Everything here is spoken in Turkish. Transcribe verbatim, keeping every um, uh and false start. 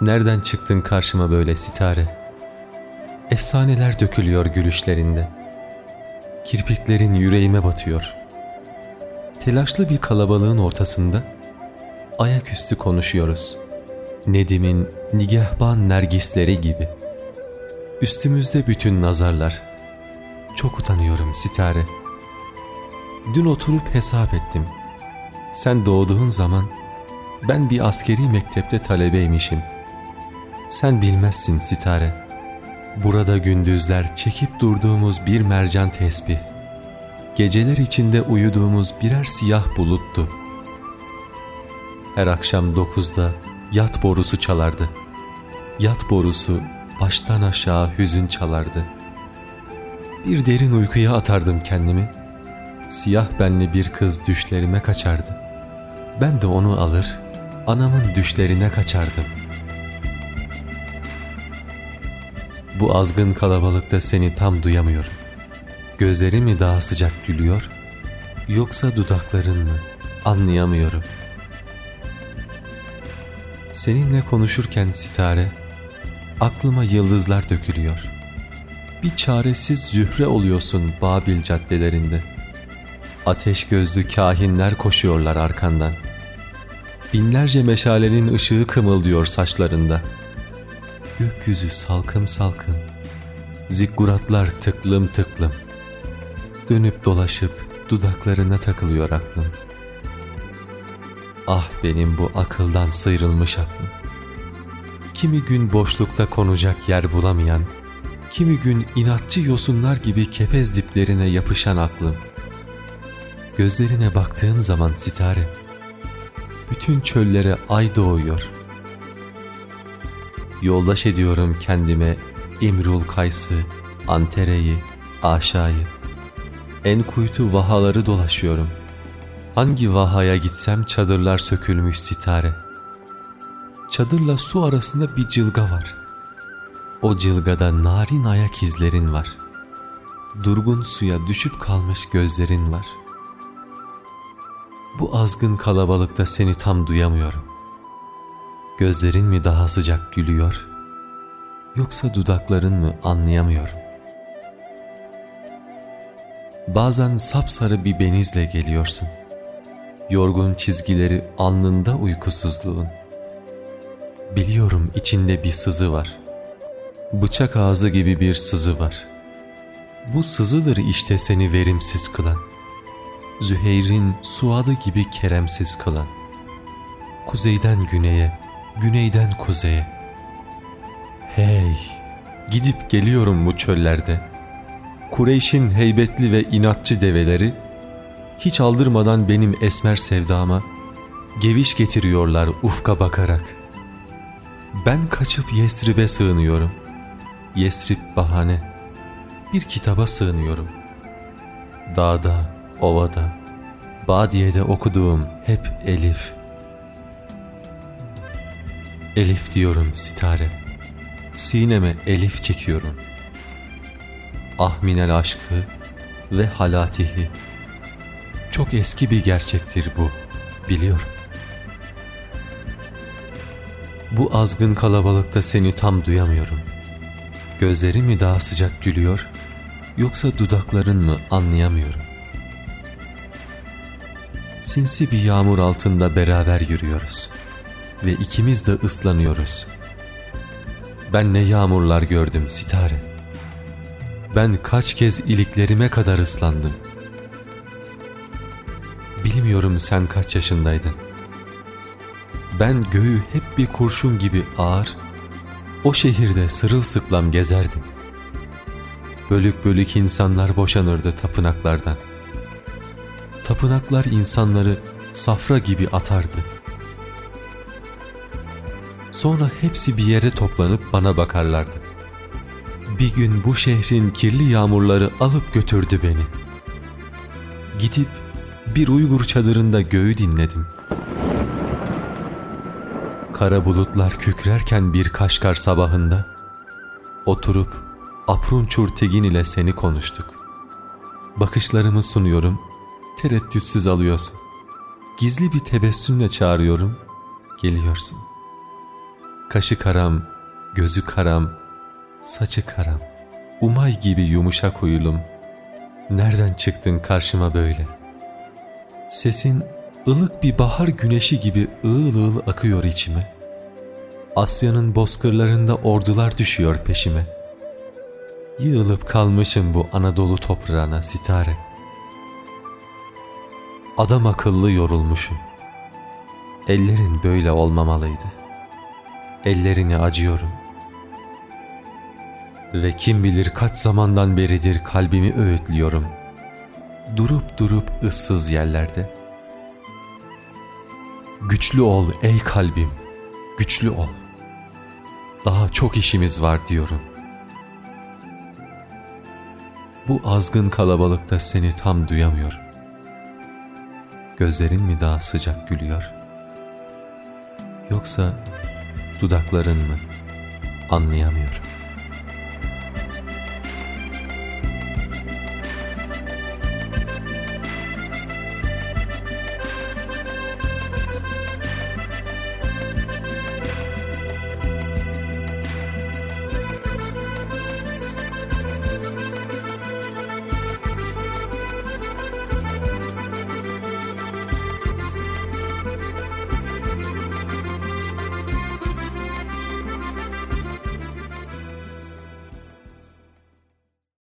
Nereden çıktın karşıma böyle Sitare? Efsaneler dökülüyor gülüşlerinde. Kirpiklerin yüreğime batıyor. Telaşlı bir kalabalığın ortasında ayaküstü konuşuyoruz. Nedim'in nigahban nergisleri gibi. Üstümüzde bütün nazarlar. Çok utanıyorum Sitare. Dün oturup hesap ettim. Sen doğduğun zaman ben bir askeri mektepte talebeymişim. Sen bilmezsin Sitare. Burada gündüzler çekip durduğumuz bir mercan tesbih, geceler içinde uyuduğumuz birer siyah buluttu. Her akşam dokuzda yat borusu çalardı. Yat borusu baştan aşağı hüzün çalardı. Bir derin uykuya atardım kendimi. Siyah benli bir kız düşlerime kaçardı. Ben de onu alır, anamın düşlerine kaçardım. Bu azgın kalabalıkta seni tam duyamıyorum. Gözlerin mi daha sıcak gülüyor, yoksa dudakların mı? Anlayamıyorum. Seninle konuşurken Sitare, aklıma yıldızlar dökülüyor. Bir çaresiz zühre oluyorsun Babil caddelerinde. Ateş gözlü kahinler koşuyorlar arkandan. Binlerce meşalenin ışığı kımıldıyor saçlarında. Gökyüzü salkım salkım. Zigguratlar tıklım tıklım. Dönüp dolaşıp dudaklarına takılıyor aklım. Ah benim bu akıldan sıyrılmış aklım. Kimi gün boşlukta konacak yer bulamayan, kimi gün inatçı yosunlar gibi kepez diplerine yapışan aklım. Gözlerine baktığım zaman Sitare, bütün çöllere ay doğuyor. Yoldaş ediyorum kendime İmrül Kays'ı, Antere'yi, A'şa'yı. En kuytu vahaları dolaşıyorum. Hangi vahaya gitsem çadırlar sökülmüş Sitare. Çadırla su arasında bir cılga var. O cılgada narin ayak izlerin var. Durgun suya düşüp kalmış gözlerin var. Bu azgın kalabalıkta seni tam duyamıyorum. Gözlerin mi daha sıcak gülüyor, yoksa dudakların mı? Anlayamıyorum. Bazen sapsarı bir benizle geliyorsun. Yorgun çizgileri alnında uykusuzluğun. Biliyorum içinde bir sızı var. Bıçak ağzı gibi bir sızı var. Bu sızıdır işte seni verimsiz kılan. Züheyr'in Suad'ı gibi keremsiz kılan. Kuzeyden güneye, güneyden kuzeye. Hey, gidip geliyorum bu çöllerde. Kureyş'in heybetli ve inatçı develeri, hiç aldırmadan benim esmer sevdama geviş getiriyorlar ufka bakarak. Ben kaçıp Yesrib'e sığınıyorum. Yesrib bahane. Bir kitaba sığınıyorum. Dağda, ovada, Badiye'de okuduğum hep Elif. Elif diyorum Sitare. Sineme Elif çekiyorum. Ahminel aşkı ve halatihi. Çok eski bir gerçektir bu, biliyorum. Bu azgın kalabalıkta seni tam duyamıyorum. Gözlerin mi daha sıcak gülüyor, yoksa dudakların mı? Anlayamıyorum. Sinsi bir yağmur altında beraber yürüyoruz ve ikimiz de ıslanıyoruz. Ben ne yağmurlar gördüm Sitare. Ben kaç kez iliklerime kadar ıslandım. Bilmiyorum sen kaç yaşındaydın. Ben göğü hep bir kurşun gibi ağır, o şehirde sırılsıklam gezerdim. Bölük bölük insanlar boşanırdı tapınaklardan. Tapınaklar insanları safra gibi atardı. Sonra hepsi bir yere toplanıp bana bakarlardı. Bir gün bu şehrin kirli yağmurları alıp götürdü beni. Gidip bir Uygur çadırında göğü dinledim. Kara bulutlar kükrerken bir Kaşgar sabahında oturup Aprunçurtigin ile seni konuştuk. Bakışlarımı sunuyorum, tereddütsüz alıyorsun. Gizli bir tebessümle çağırıyorum, geliyorsun. Kaşı karam, gözü karam, saçı karam. Umay gibi yumuşak huylum, nereden çıktın karşıma böyle? Sesin ılık bir bahar güneşi gibi ığıl ığıl akıyor içime. Asya'nın bozkırlarında ordular düşüyor peşime. Yığılıp kalmışım bu Anadolu toprağına Sitare. Adam akıllı yorulmuşum. Ellerin böyle olmamalıydı. Ellerine acıyorum. Ve kim bilir kaç zamandan beridir kalbimi öğütlüyorum. Durup durup ıssız yerlerde. Güçlü ol ey kalbim, güçlü ol. Daha çok işimiz var diyorum. Bu azgın kalabalıkta seni tam duyamıyorum. Gözlerin mi daha sıcak gülüyor? Yoksa dudakların mı? Anlayamıyorum.